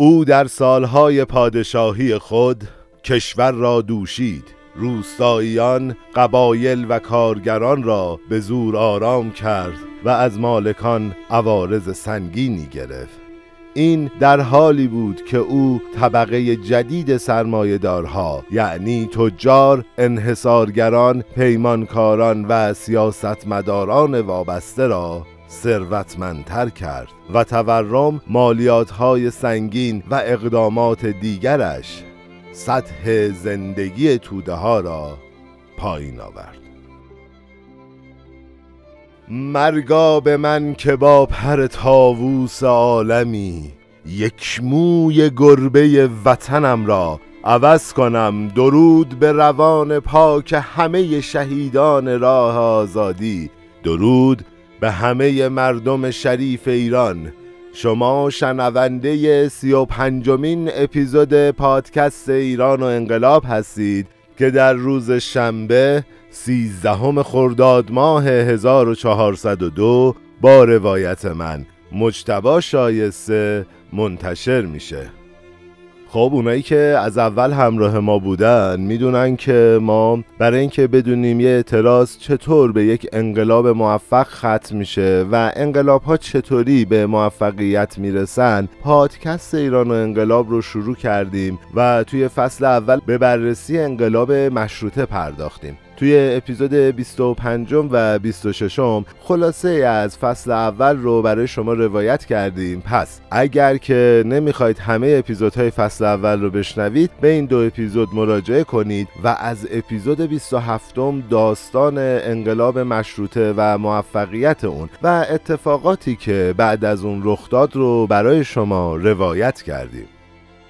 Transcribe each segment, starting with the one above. او در سالهای پادشاهی خود کشور را دوشید، روستاییان، قبایل و کارگران را به زور آرام کرد و از مالکان عوارض سنگینی گرفت. این در حالی بود که او طبقه جدید سرمایه‌دارها، یعنی تجار، انحصارگران، پیمانکاران و سیاستمداران وابسته را ثروتمندتر کرد و تورم، مالیات‌های سنگین و اقدامات دیگرش سطح زندگی توده‌ها را پایین آورد. مرگا به من که با پر طاووس عالمی یک موی گربه وطنم را عوض کنم. درود به روان پاک همه شهیدان راه آزادی، درود به همه مردم شریف ایران. شما شنونده 35مین اپیزود پادکست ایران و انقلاب هستید که در روز شنبه 13 خرداد ماه 1402 با روایت من مجتبی شایسته منتشر میشه. خب اونایی که از اول همراه ما بودن میدونن که ما برای اینکه بدونیم یه اعتراض چطور به یک انقلاب موفق ختم میشه و انقلاب ها چطوری به موفقیت میرسن، پادکست ایران و انقلاب رو شروع کردیم و توی فصل اول به بررسی انقلاب مشروطه پرداختیم. توی اپیزود 25 و 26 خلاصه از فصل اول رو برای شما روایت کردیم. پس اگر که نمیخواید همه اپیزودهای فصل اول رو بشنوید، به این دو اپیزود مراجعه کنید و از اپیزود 27 داستان انقلاب مشروطه و موفقیت اون و اتفاقاتی که بعد از اون رخ داد رو برای شما روایت کردیم.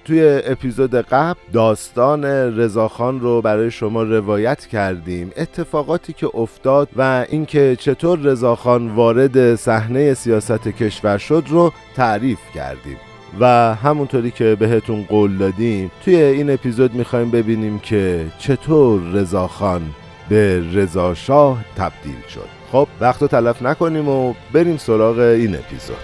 توی اپیزود قبل داستان رضاخان رو برای شما روایت کردیم، اتفاقاتی که افتاد و اینکه چطور رضاخان وارد صحنه سیاست کشور شد رو تعریف کردیم و همونطوری که بهتون قول دادیم توی این اپیزود میخوایم ببینیم که چطور رضاخان به رضاشاه تبدیل شد. خب وقت رو تلف نکنیم و بریم سراغ این اپیزود.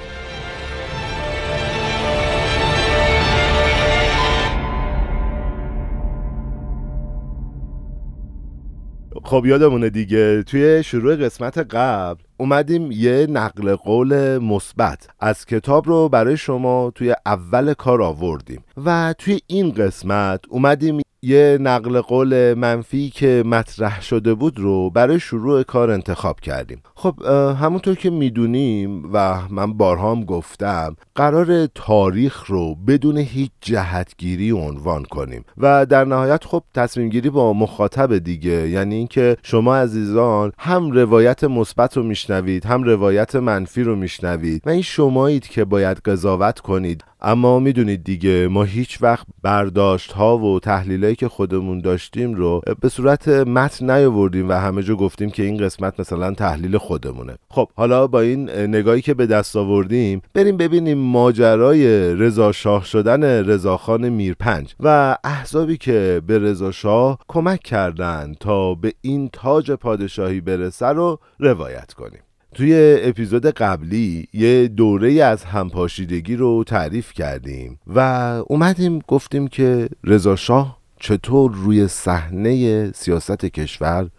خب یادمونه دیگه توی شروع قسمت قبل اومدیم یه نقل قول مثبت از کتاب رو برای شما توی اول کار آوردیم و توی این قسمت اومدیم یه نقل قول منفی که مطرح شده بود رو برای شروع کار انتخاب کردیم. خب همونطور که میدونیم و من بارها هم گفتم، قرار تاریخ رو بدون هیچ جهتگیری عنوان کنیم و در نهایت خب تصمیم گیری با مخاطب دیگه، یعنی اینکه شما عزیزان هم روایت مثبت رو میشنوید هم روایت منفی رو میشنوید و این شمایید که باید قضاوت کنید. اما میدونید دیگه ما هیچ وقت برداشت ها و تحلیلایی که خودمون داشتیم رو به صورت متن نیاوردیم و همه جا گفتیم که این قسمت مثلا تحلیل خودمونه. خب حالا با این نگاهی که به دست آوردیم بریم ببینیم ماجرای رضاشاه شدن رضاخان میرپنج و احزابی که به رضاشاه کمک کردند تا به این تاج پادشاهی برسه رو روایت کنیم. توی اپیزود قبلی یه دوره از همپاشیدگی رو تعریف کردیم و اومدیم گفتیم که رضاشاه چطور روی صحنه سیاست کشور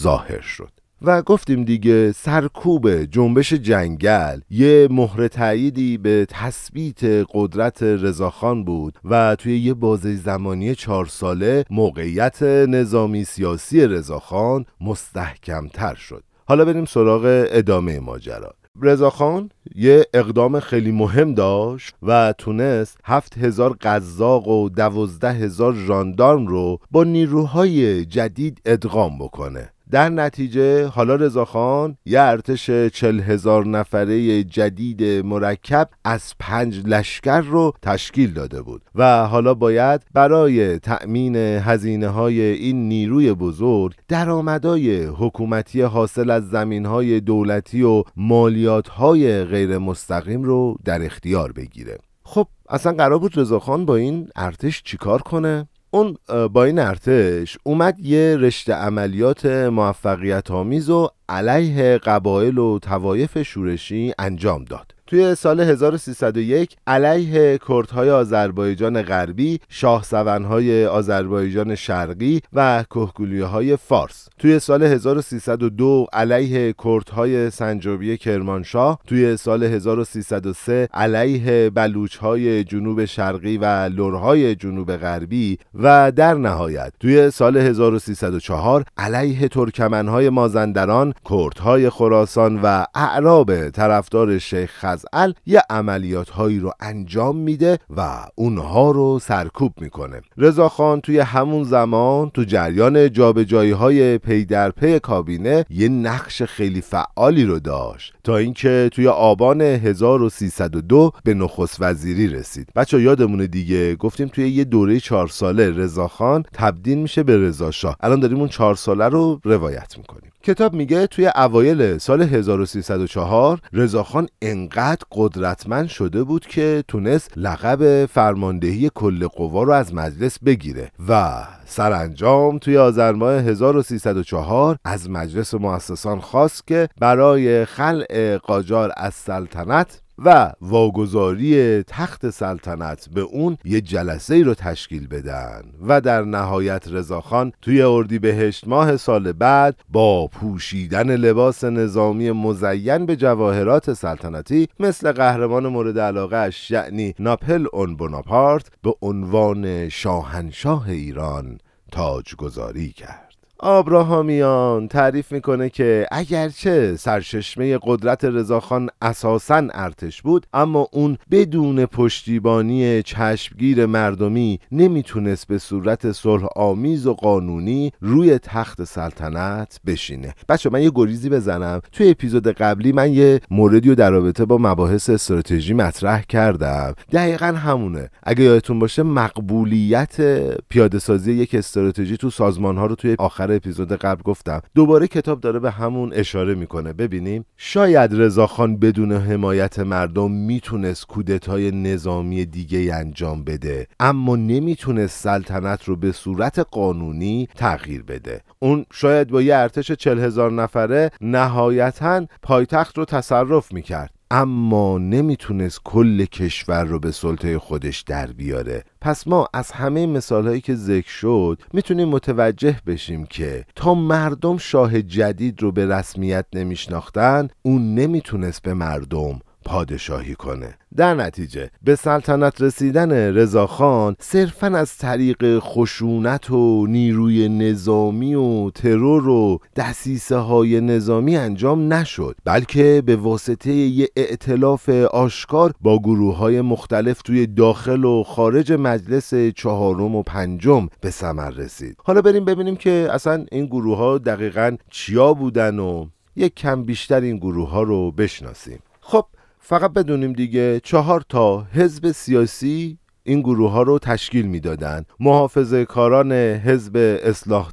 ظاهر شد و گفتیم دیگه سرکوب جنبش جنگل یه مهر تأییدی به تثبیت قدرت رضاخان بود و توی یه بازه زمانی 4 ساله موقعیت نظامی سیاسی رضاخان مستحکم‌تر شد. حالا بریم سراغ ادامه ماجرا. رضاخان یه اقدام خیلی مهم داشت و تونست 7000 قزاق و 12000 ژاندارم رو با نیروهای جدید ادغام بکنه. در نتیجه حالا رضاخان یه ارتش 40000 نفره جدید مرکب از 5 لشکر رو تشکیل داده بود و حالا باید برای تأمین هزینه‌های این نیروی بزرگ، درآمدهای حکومتی حاصل از زمین‌های دولتی و مالیات‌های غیر مستقیم رو در اختیار بگیره. خب اصلا قرار بود رضاخان با این ارتش چیکار کنه؟ اون با این ارتش اومد یه رشته عملیات موفقیت آمیز و علیه قبایل و طوایف شورشی انجام داد. توی سال 1301 علیه کردهای آذربایجان غربی، شاهسوانهای آذربایجان شرقی و کهگولیهای فارس. توی سال 1302 علیه کردهای سنجابی کرمانشاه. توی سال 1303 علیه بلوچهای جنوب شرقی و لرهای جنوب غربی و در نهایت توی سال 1304 علیه ترکمنهای مازندران، کردهای خراسان و اعراب طرفدار شیخ خزعل یه عملیات‌هایی رو انجام میده و اونها رو سرکوب میکنه. رضاخان توی همون زمان تو جریان جابجایی‌های پی در پی کابینه یه نقش خیلی فعالی رو داشت تا اینکه توی آبان 1302 به نخست وزیری رسید. بچا یادمونه دیگه، گفتیم توی یه دوره 4 ساله رضاخان تبدیل میشه به رضاشاه. الان داریم اون 4 ساله رو روایت میکنیم. کتاب میگه توی اوایل سال 1304 رضاخان انقدر قدرتمند شده بود که تونست لقب فرماندهی کل قوا رو از مجلس بگیره و سرانجام توی آذر ماه 1304 از مجلس مؤسسان خواست که برای خلع قاجار از سلطنت و واگذاری تخت سلطنت به اون یه جلسه ای رو تشکیل بدن و در نهایت رضاخان توی اردیبهشت ماه سال بعد با پوشیدن لباس نظامی مزین به جواهرات سلطنتی مثل قهرمان مورد علاقه اش یعنی ناپلئون بناپارت به عنوان شاهنشاه ایران تاجگذاری کرد. آبراهامیان تعریف میکنه که اگرچه سرچشمه قدرت رضاخان اساساً ارتش بود، اما اون بدون پشتیبانی چشمگیر مردمی نمیتونست به صورت صلح آمیز و قانونی روی تخت سلطنت بشینه. بچه من یه گریزی بزنم، توی اپیزود قبلی من یه موردی رو در رابطه با مباحث استراتژی مطرح کردم، دقیقاً همونه. اگه یادتون باشه مقبولیت پیاده‌سازی یک استراتژی تو سازمان‌ها رو توی آخر اپیزود قبل گفتم. دوباره کتاب داره به همون اشاره میکنه. ببینیم، شاید رضاخان بدون حمایت مردم میتونست کودتای نظامی دیگه انجام بده، اما نمیتونست سلطنت رو به صورت قانونی تغییر بده. اون شاید با یه ارتش 40,000 نفره نهایتاً پایتخت رو تصرف میکرد، اما نمیتونست کل کشور رو به سلطه خودش در بیاره. پس ما از همه مثالهایی که ذکر شد میتونیم متوجه بشیم که تا مردم شاه جدید رو به رسمیت نمیشناختن، اون نمیتونست به مردم پادشاهی کنه. در نتیجه به سلطنت رسیدن رضاخان صرفاً از طریق خشونت و نیروی نظامی و ترور و دسیسه های نظامی انجام نشد، بلکه به واسطه یه ائتلاف آشکار با گروه های مختلف توی داخل و خارج مجلس 4م و 5م به ثمر رسید. حالا بریم ببینیم که اصلا این گروه ها دقیقاً چیا بودن و یک کم بیشتر این گروه ها رو بشناسیم. خب فقط بدونیم دیگه 4 تا حزب سیاسی این گروه ها رو تشکیل میدادن. محافظه کاران حزب اصلاح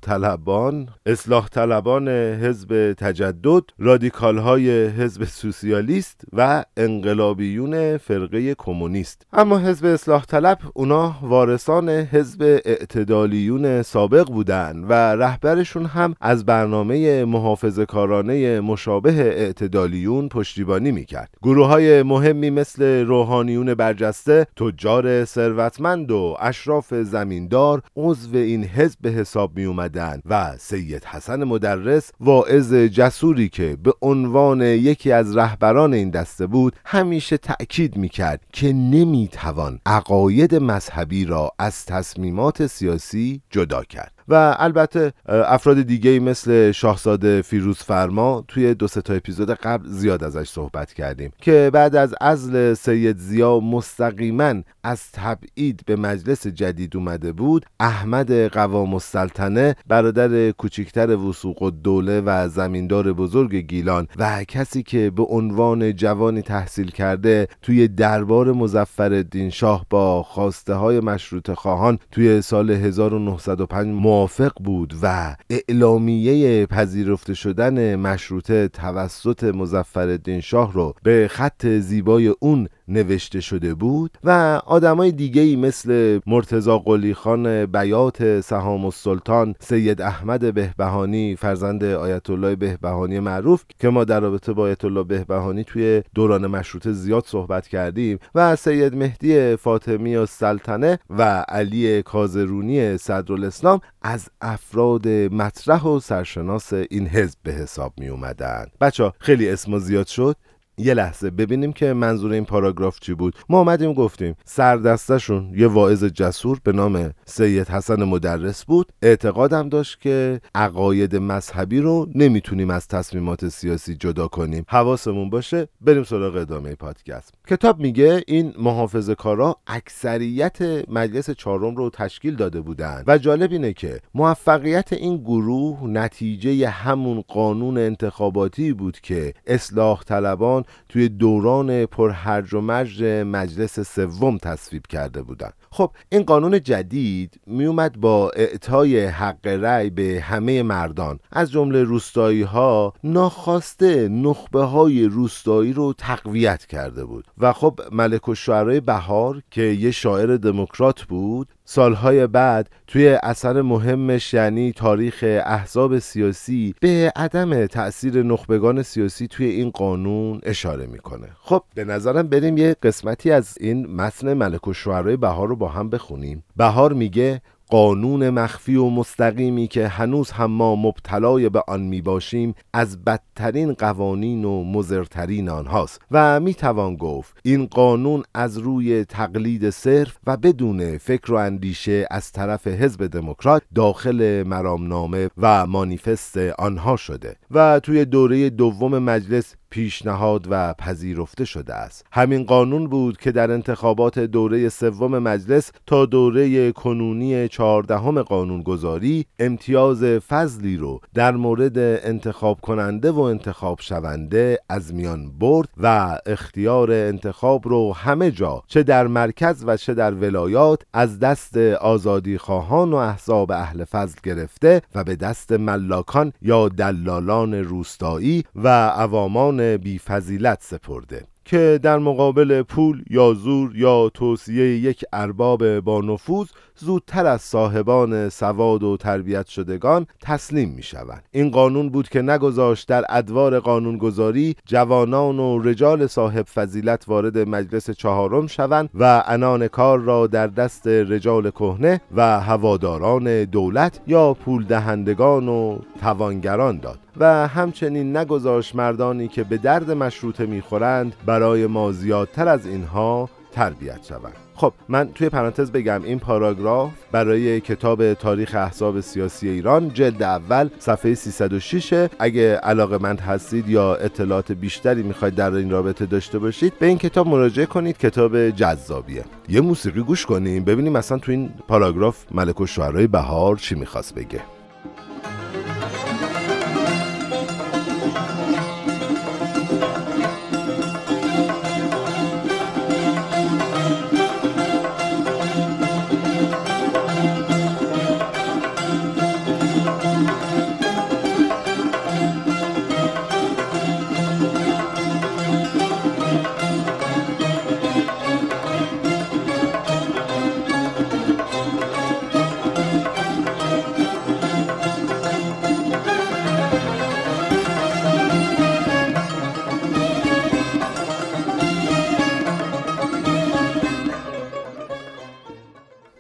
طلبان حزب تجدد، رادیکال های حزب سوسیالیست و انقلابیون فرقه کمونیست. اما حزب اصلاح طلب اونا وارثان حزب اعتدالیون سابق بودن و رهبرشون هم از برنامه محافظه کارانه مشابه اعتدالیون پشتیبانی میکرد. گروه های مهمی مثل روحانیون برجسته، تجار ثروتمند و اشراف زمیندار عضو این حزب به حساب می اومدن و سید حسن مدرس، واعظ جسوری که به عنوان یکی از رهبران این دسته بود، همیشه تأکید می کرد که نمی توان عقاید مذهبی را از تصمیمات سیاسی جدا کرد. و البته افراد دیگه‌ای مثل شاهزاده فیروز فرما، توی 2-3 تا اپیزود قبل زیاد ازش صحبت کردیم، که بعد از عزل سید زیا مستقیما از تبعید به مجلس جدید اومده بود. احمد قوام السلطنه، برادر کوچکتر وسوق الدوله و زمیندار بزرگ گیلان و کسی که به عنوان جوانی تحصیل کرده توی دربار مظفرالدین شاه با خواسته های مشروطه خواهان توی سال 1905 موافق بود و اعلامیه پذیرفته شدن مشروطه توسط مظفرالدین شاه رو به خط زیبای اون نوشته شده بود و آدمای دیگه‌ای مثل مرتضی قلیخان بیات، سهام السلطان، سید احمد بهبهانی فرزند آیت الله بهبهانی معروف که ما در رابطه با آیت الله بهبهانی توی دوران مشروطه زیاد صحبت کردیم، و سید مهدی فاطمی السلطنه و علی کازرونی صدر الاسلام از افراد مطرح و سرشناس این حزب به حساب می اومدن. بچه‌ها خیلی اسما زیاد شد، یه لحظه ببینیم که منظور این پاراگراف چی بود. ما اومدیم گفتیم سردستشون یه واعظ جسور به نام سید حسن مدرس بود، اعتقادم داشت که عقاید مذهبی رو نمیتونیم از تصمیمات سیاسی جدا کنیم. حواسمون باشه، بریم سراغ ادامه پادکست. کتاب میگه این محافظه‌کارا اکثریت مجلس چهارم رو تشکیل داده بودند و جالب اینه که موفقیت این گروه نتیجه همون قانون انتخاباتی بود که اصلاح طلبان توی دوران پرهرج و مرج مجلس سوم تصویب کرده بودند. خب این قانون جدید می اومد با اعطای حق رأی به همه مردان از جمله روستایی‌ها ناخواسته نخبه‌های روستایی رو تقویت کرده بود و خب ملکالشعرای بهار که یه شاعر دموکرات بود سالهای بعد توی اثر مهمش یعنی تاریخ احزاب سیاسی به عدم تأثیر نخبگان سیاسی توی این قانون اشاره میکنه. خب به نظرم بریم یه قسمتی از این متن ملکالشعرای بهار رو با هم بخونیم. بهار میگه قانون مخفی و مستقیمی که هنوز هم ما مبتلای به آن می باشیم از بدترین قوانین و مضرترین آنهاست و می توان گفت این قانون از روی تقلید صرف و بدون فکر و اندیشه از طرف حزب دموکرات داخل مرامنامه و مانیفست آنها شده و توی دوره دوم مجلس پیشنهاد و پذیرفته شده است. همین قانون بود که در انتخابات دوره سوم مجلس تا دوره کنونی 14 قانونگذاری امتیاز فضلی رو در مورد انتخاب کننده و انتخاب شونده از میان برد و اختیار انتخاب رو همه جا چه در مرکز و چه در ولایات از دست آزادی خواهان و احزاب اهل فضل گرفته و به دست ملاکان یا دلالان روستایی و عوامان بی فضیلت سپرده که در مقابل پول یا زور یا توصیه یک ارباب با نفوذ زودتر از صاحبان سواد و تربیت شدگان تسلیم می شوند. این قانون بود که نگذاشت در ادوار قانونگذاری جوانان و رجال صاحب فضیلت وارد مجلس چهارم شوند و عنان کار را در دست رجال کهنه و هواداران دولت یا پول دهندگان و توانگران داد و همچنین نگذاشت مردانی که به درد مشروطه میخورند برای ما زیادتر از اینها تربیت شوند. خب من توی پرانتز بگم این پاراگراف برای کتاب تاریخ احزاب سیاسی ایران جلد اول صفحه 306 اگه علاقه‌مند هستید یا اطلاعات بیشتری میخواید در این رابطه داشته باشید به این کتاب مراجعه کنید. کتاب جذابیه. یه موسیقی گوش کنیم ببینیم اصلا توی این پاراگراف ملکالشعرای بهار چی میخواست بگه.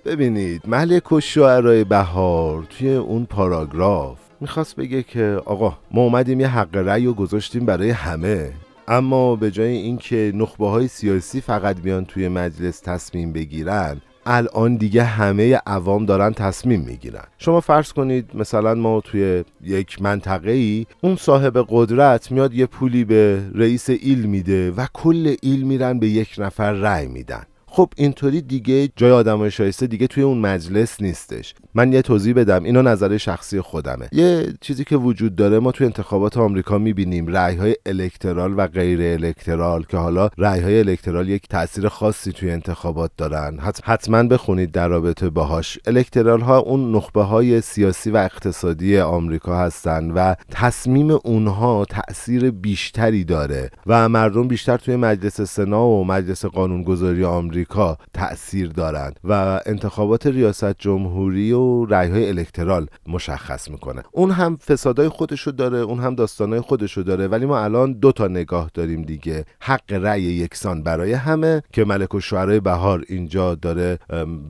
ببینید ملکالشعرای بهار توی اون پاراگراف میخواست بگه که آقا ما اومدیم یه حق رأی رو گذاشتیم برای همه، اما به جای اینکه نخبه‌های سیاسی فقط بیان توی مجلس تصمیم بگیرن الان دیگه همه عوام دارن تصمیم میگیرن. شما فرض کنید مثلا ما توی یک منطقه‌ای اون صاحب قدرت میاد یه پولی به رئیس ایل میده و کل ایل میرن به یک نفر رأی میدن. خب اینطوری دیگه جای آدمای شایسته دیگه توی اون مجلس نیستش. من یه توضیح بدم، اینا نظر شخصی خودمه. یه چیزی که وجود داره، ما توی انتخابات آمریکا می‌بینیم رأی‌های الکترال و غیر الکترال، که حالا رأی‌های الکترال یک تأثیر خاصی توی انتخابات دارن، حتما بخونید در رابطه باهاش. الکترال ها اون نخبه‌های سیاسی و اقتصادی آمریکا هستن و تصمیم اونها تأثیر بیشتری داره و مردم بیشتر توی مجلس سنا و مجلس قانونگذاری آمریکا تأثیر دارن و انتخابات ریاست جمهوری و رأی‌های الکترال مشخص میکنه. اون هم فسادای خودشو داره، اون هم داستانای خودشو داره، ولی ما الان دو تا نگاه داریم دیگه. حق رأی یکسان برای همه که ملکالشعرای بهار اینجا داره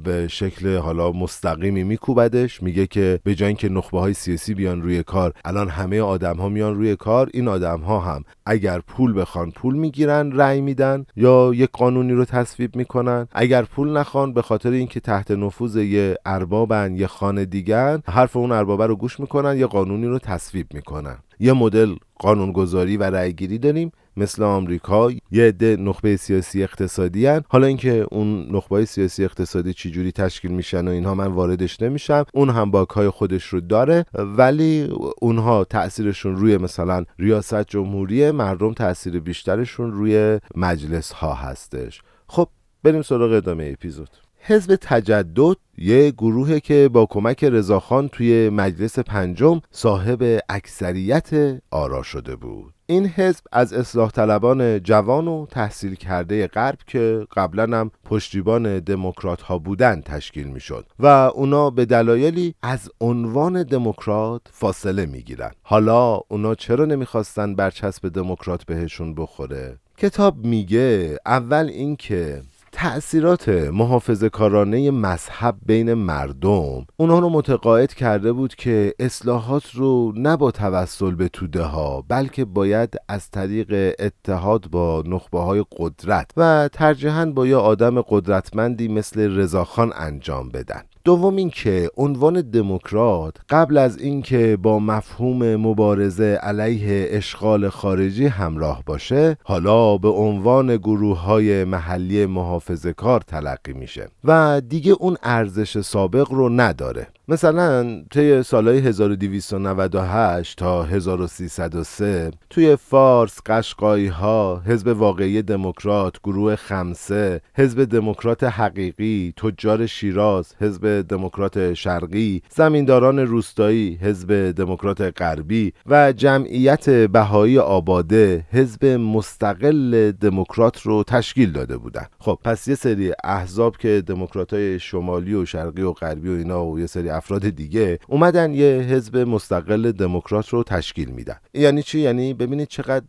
به شکل حالا مستقیمی میکوبدش، میگه که به جای اینکه نخبه‌های سیاسی بیان روی کار، الان همه آدم‌ها میان روی کار. این آدم‌ها هم اگر پول بخوان پول میگیرن، رأی میدن یا یک قانونی رو تصویب میکنن. اگر پول نخوان، به خاطر اینکه تحت نفوذ یه اربابن، یه خانه دیگن، حرف اون اربابه رو گوش میکنن، یه قانونی رو تصویب میکنن. یه مدل قانونگذاری و رأیگیری داریم مثل آمریکا، یه عده نخبه سیاسی اقتصادی هن. حالا اینکه اون نخبه سیاسی اقتصادی چی جوری تشکیل میشن و اینها من واردش نمیشم، اون هم باگ‌های خودش رو داره، ولی اونها تأثیرشون روی مثلا ریاست جمهوری، مردم تأثیر بیشترشون روی مجلس ها هستش. خب بریم سراغ ادامه اپیزود. حزب تجدد یه گروهی که با کمک رضاخان توی مجلس پنجم صاحب اکثریت آرا شده بود. این حزب از اصلاح طلبان جوان و تحصیل کرده غرب که قبلا هم پشتیبان دموکرات ها بودن تشکیل می شد و اونا به دلایلی از عنوان دموکرات فاصله می گیرن. حالا اونا چرا نمی خواستن برچسب دموکرات بهشون بخوره؟ کتاب میگه اول اینکه تأثیرات محافظه‌کارانه مذهب بین مردم اونها رو متقاعد کرده بود که اصلاحات رو نه با توسل به توده ها، بلکه باید از طریق اتحاد با نخبه های قدرت و ترجیحاً با یه آدم قدرتمندی مثل رضاخان انجام بدن. دوم این که عنوان دموکرات قبل از اینکه با مفهوم مبارزه علیه اشغال خارجی همراه باشه، حالا به عنوان گروه‌های محلی محافظه‌کار تلقی میشه و دیگه اون ارزش سابق رو نداره. مثلا طی سالهای 1298 تا 1303 توی فارس، قشقایی‌ها، حزب واقعی دموکرات، گروه خمسه، حزب دموکرات حقیقی، تجار شیراز، حزب دموکرات شرقی، زمینداران روستایی، حزب دموکرات غربی و جمعیت بهایی آباده حزب مستقل دموکرات رو تشکیل داده بودن. خب پس یه سری احزاب که دموکراتای شمالی و شرقی و غربی و اینا و یه سری افراد دیگه اومدن یه حزب مستقل دموکرات رو تشکیل میدن. یعنی چی؟ یعنی ببینید چقدر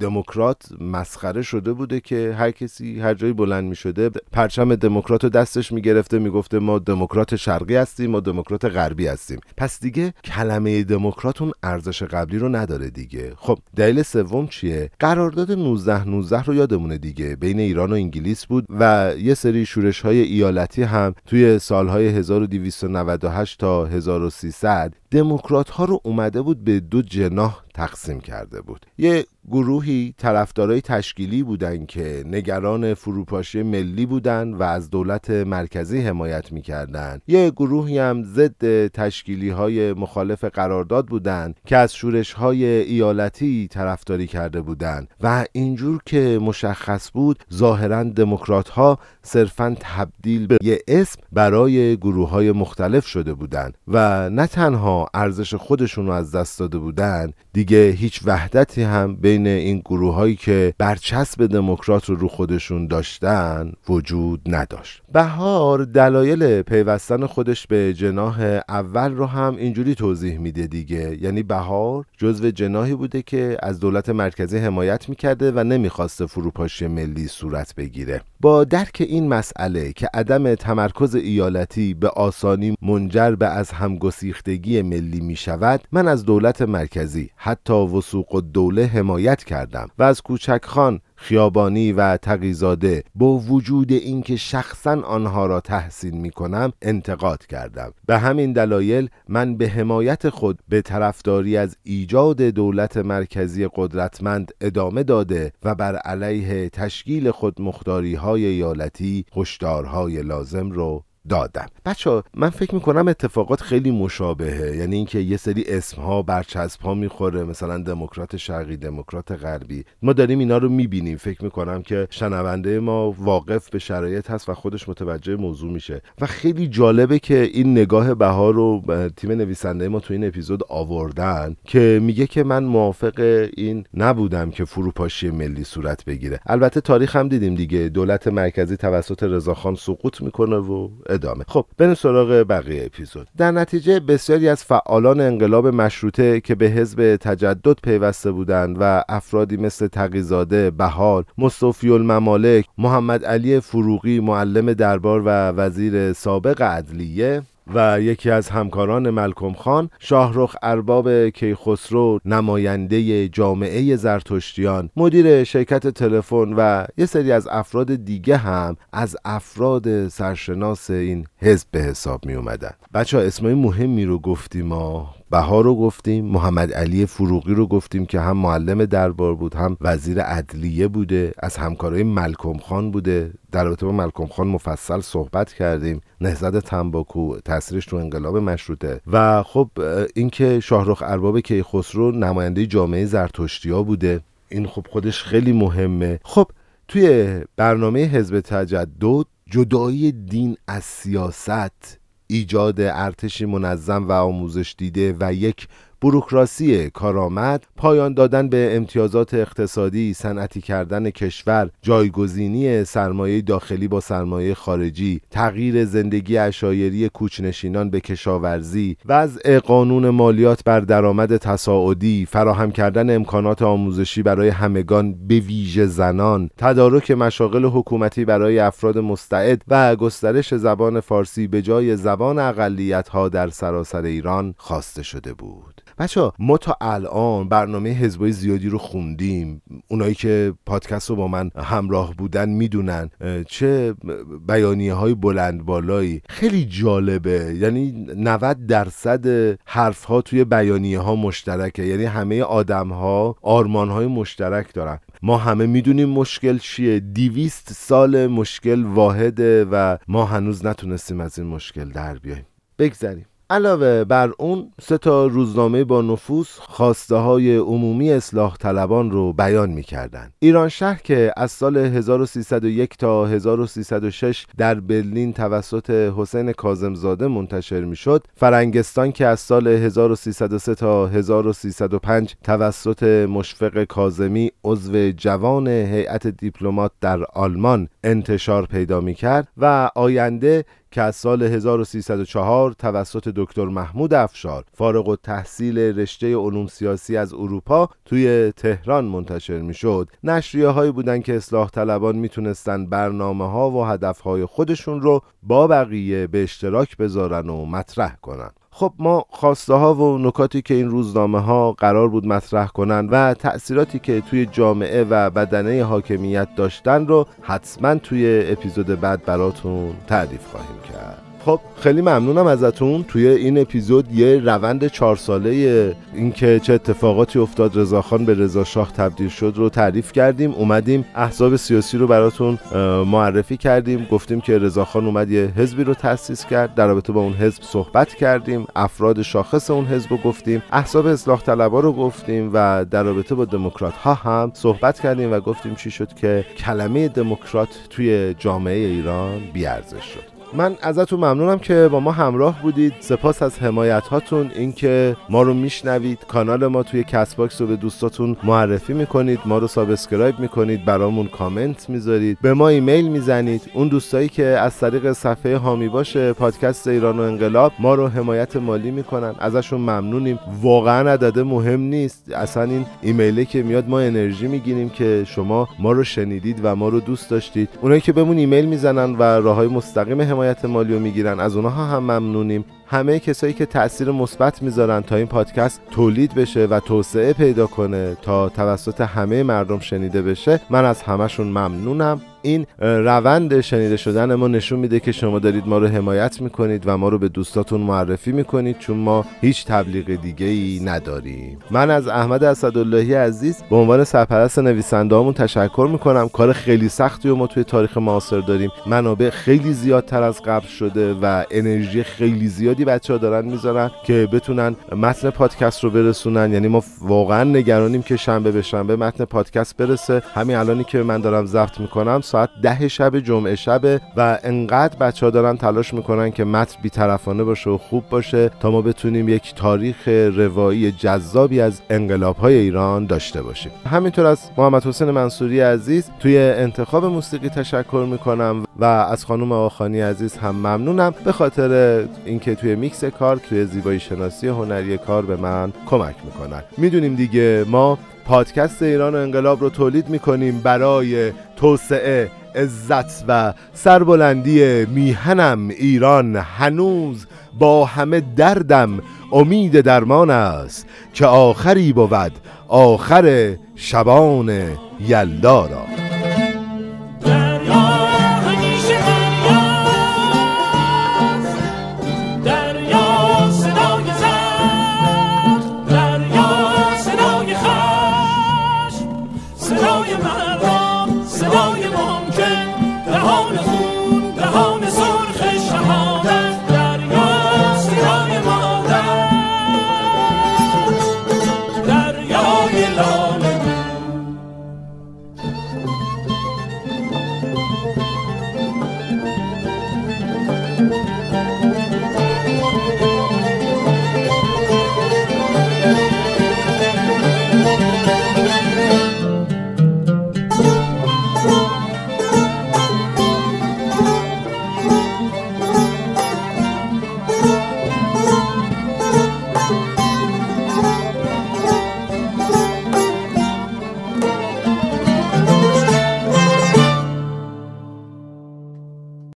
دموکرات مسخره شده بوده که هر کسی هر جایی بلند میشده پرچم دموکرات رو دستش میگرفته، میگفته ما دموکرات شرقی هستیم، ما دموکرات غربی هستیم. پس دیگه کلمه دموکرات اون ارزش قبلی رو نداره دیگه. خب دلیل سوم چیه؟ قرارداد 1919 رو یادمونه دیگه، بین ایران و انگلیس بود و یه سری شورش‌های ایالتی هم توی سال‌های 1298 تا 1300 دموکرات ها رو اومده بود به دو جناح تقسیم کرده بود. یه گروهی طرفدارای تشکیلی بودن که نگران فروپاشی ملی بودن و از دولت مرکزی حمایت می‌کردن. یه گروهی هم ضد تشکیلی‌های مخالف قرارداد بودن که از شورش‌های ایالتی طرفداری کرده بودن و اینجور که مشخص بود ظاهراً دموکرات‌ها صرفاً تبدیل به یه اسم برای گروه‌های مختلف شده بودن و نه تنها ارزش خودشون رو از دست داده بودن، دیگه هیچ وحدتی هم بین این گروهایی که برچسب دموکرات رو خودشون داشتن وجود نداشت. بهار دلایل پیوستن خودش به جناح اول رو هم اینجوری توضیح میده دیگه. یعنی بهار جزو جناحی بوده که از دولت مرکزی حمایت میکرده و نمیخواسته فروپاشی ملی صورت بگیره. با درک این مسئله که عدم تمرکز ایالتی به آسانی منجر به از همگسیختگی ملی میشود، من از دولت مرکزی حتی وسوق الدوله حمایت کردم و از کوچک خان خیابانی و تقی زاده با وجود اینکه شخصا آنها را تحسین می‌کنم انتقاد کردم. به همین دلایل من به حمایت خود به طرفداری از ایجاد دولت مرکزی قدرتمند ادامه داده و بر علیه تشکیل خودمختاری‌های ایالتی هشدارهای لازم رو دادم. بچه‌ها من فکر میکنم اتفاقات خیلی مشابهه، یعنی اینکه یه سری اسمها برچسب‌ها میخوره، مثلا دموکرات شرقی، دموکرات غربی، ما داریم اینا رو میبینیم. فکر میکنم که شنونده ما واقف به شرایط هست و خودش متوجه موضوع میشه و خیلی جالبه که این نگاه بهار رو تیم نویسنده ما تو این اپیزود آوردن که میگه که من موافق این نبودم که فروپاشی ملی صورت بگیره. البته تاریخ هم دیدیم دیگه، دولت مرکزی توسط رضاخان سقوط میکنه و ادامه. خب بریم سراغ بقیه اپیزود. در نتیجه بسیاری از فعالان انقلاب مشروطه که به حزب تجدد پیوسته بودند و افرادی مثل تقی زاده، بهار، مصطفی الممالک، محمد علی فروغی معلم دربار و وزیر سابق عدلیه و یکی از همکاران ملکم خان، شاهرخ عرباب کیخسرو نماینده جامعه زرتشتیان، مدیر شرکت تلفن و یه سری از افراد دیگه هم از افراد سرشناس این حزب به حساب می اومدن. بچه ها اسمای مهمی رو گفتیم، ما بهار رو گفتیم، محمد علی فروغی رو گفتیم که هم معلم دربار بود، هم وزیر عدلیه بوده، از همکارای ملکم خان بوده. در رابطه با ملکم خان مفصل صحبت کردیم، نهضت تنباکو، تاثیرش تو انقلاب مشروطه و خب اینکه شاهرخ ارباب کیخسرو نماینده جامعه زرتشتیا بوده، این خب خودش خیلی مهمه. خب توی برنامه حزب تجدد جدایی دین از سیاست، ایجاد ارتشی منظم و آموزش دیده و یک بوروکراسی کارآمد، پایان دادن به امتیازات اقتصادی، صنعتی کردن کشور، جایگزینی سرمایه داخلی با سرمایه خارجی، تغییر زندگی عشایری کوچنشینان به کشاورزی، وضع قانون مالیات بر درآمد تصاعدی، فراهم کردن امکانات آموزشی برای همگان به ویژه زنان، تدارک مشاغل حکومتی برای افراد مستعد و گسترش زبان فارسی به جای زبان اقلیت‌ها در سراسر ایران خواسته شده بود. بچه‌ها ما تا الان برنامه حزبای زیادی رو خوندیم، اونایی که پادکست رو با من همراه بودن میدونن چه بیانیه های بلند بالایی. خیلی جالبه، یعنی 90% حرف ها توی بیانیه ها مشترکه، یعنی همه آدم ها آرمان های مشترک دارن. ما همه میدونیم مشکل چیه، 200 سال مشکل واحده و ما هنوز نتونستیم از این مشکل در بیاییم. بگذریم. علاوه بر اون 3 روزنامه با نفوذ خواسته های عمومی اصلاح طلبان رو بیان می کردن. ایران شهر که از سال 1301 تا 1306 در برلین توسط حسین کازمزاده منتشر می شد، فرنگستان که از سال 1303 تا 1305 توسط مشفق کاظمی عضو جوان هیئت دیپلمات در آلمان انتشار پیدا می کرد و آینده که از سال 1304 توسط دکتر محمود افشار فارغ التحصیل رشته علوم سیاسی از اروپا توی تهران منتشر میشد، نشریه‌هایی بودند که اصلاح طلبان میتونستن برنامه‌ها و هدف‌های خودشون رو با بقیه به اشتراک بذارن و مطرح کنن. خب ما خواسته ها و نکاتی که این روزنامه ها قرار بود مطرح کنن و تأثیراتی که توی جامعه و بدنه حاکمیت داشتن رو حتما توی اپیزود بعد براتون تعریف خواهیم کرد. خب خیلی ممنونم ازتون. توی این اپیزود یه روند 4 ساله اینکه چه اتفاقاتی افتاد، رضاخان به رضاشاه تبدیل شد رو تعریف کردیم، اومدیم احزاب سیاسی رو براتون معرفی کردیم، گفتیم که رضاخان اومد یه حزبی رو تأسیس کرد، در رابطه با اون حزب صحبت کردیم، افراد شاخص اون حزب رو گفتیم، احزاب اصلاح طلبا رو گفتیم و در رابطه با دموکرات ها هم صحبت کردیم و گفتیم چی شد که کلمه دموکرات توی جامعه ایران بی ارزش شد. من ازتون ممنونم که با ما همراه بودید، سپاس از حمایت هاتون، اینکه ما رو میشنوید، کانال ما توی کست باکس رو به دوستاتون معرفی میکنید، ما رو سابسکرایب میکنید، برامون کامنت میذارید، به ما ایمیل میزنید. اون دوستایی که از طریق صفحه حامی باشه پادکست ایران و انقلاب ما رو حمایت مالی میکنن، ازشون ممنونیم. واقعا عدد مهم نیست، اصلا این ایمیله که میاد ما انرژی میگیریم که شما ما رو شنیدید و ما رو دوست داشتید. اونایی که بهمون ایمیل میزنن و راههای مستقیم حمایت مالی رو میگیرن، از اونها هم ممنونیم. همه کسایی که تأثیر مثبت میذارن تا این پادکست تولید بشه و توسعه پیدا کنه، تا توسط همه مردم شنیده بشه، من از همشون ممنونم. این روند شنیده شدن ما نشون میده که شما دارید ما رو حمایت میکنید و ما رو به دوستاتون معرفی میکنید، چون ما هیچ تبلیغ دیگه‌ای نداریم. من از احمد اسداللهی عزیز به عنوان سرپرست نویسنده‌هامون تشکر میکنم. کار خیلی سختی رو ما توی تاریخ معاصر داریم، منابع خیلی زیادتر از قبل شده و انرژی خیلی زیادی بچه‌ها دارن میذارن که بتونن متن پادکست رو برسونن. یعنی ما واقعا نگرانیم که شنبه به شنبه متن پادکست برسه. همین الانی که من دارم ضبط میکنم ساعت 10 شب جمعه شب و انقدر بچه‌ها دارن تلاش میکنن که متن بی‌طرفانه باشه و خوب باشه تا ما بتونیم یک تاریخ روایی جذابی از انقلاب‌های ایران داشته باشیم. همینطور از محمد حسین منصوری عزیز توی انتخاب موسیقی تشکر میکنم و از خانم آخانی عزیز هم ممنونم به خاطر اینکه توی میکس کار، توی زیبایی شناسی هنری کار به من کمک میکنن. میدونیم دیگه ما پادکست ایران و انقلاب رو تولید میکنیم برای توسعه، عزت و سربلندی میهنم ایران. هنوز با همه دردم امید درمان است که آخری بود آخر شبان یلدا را.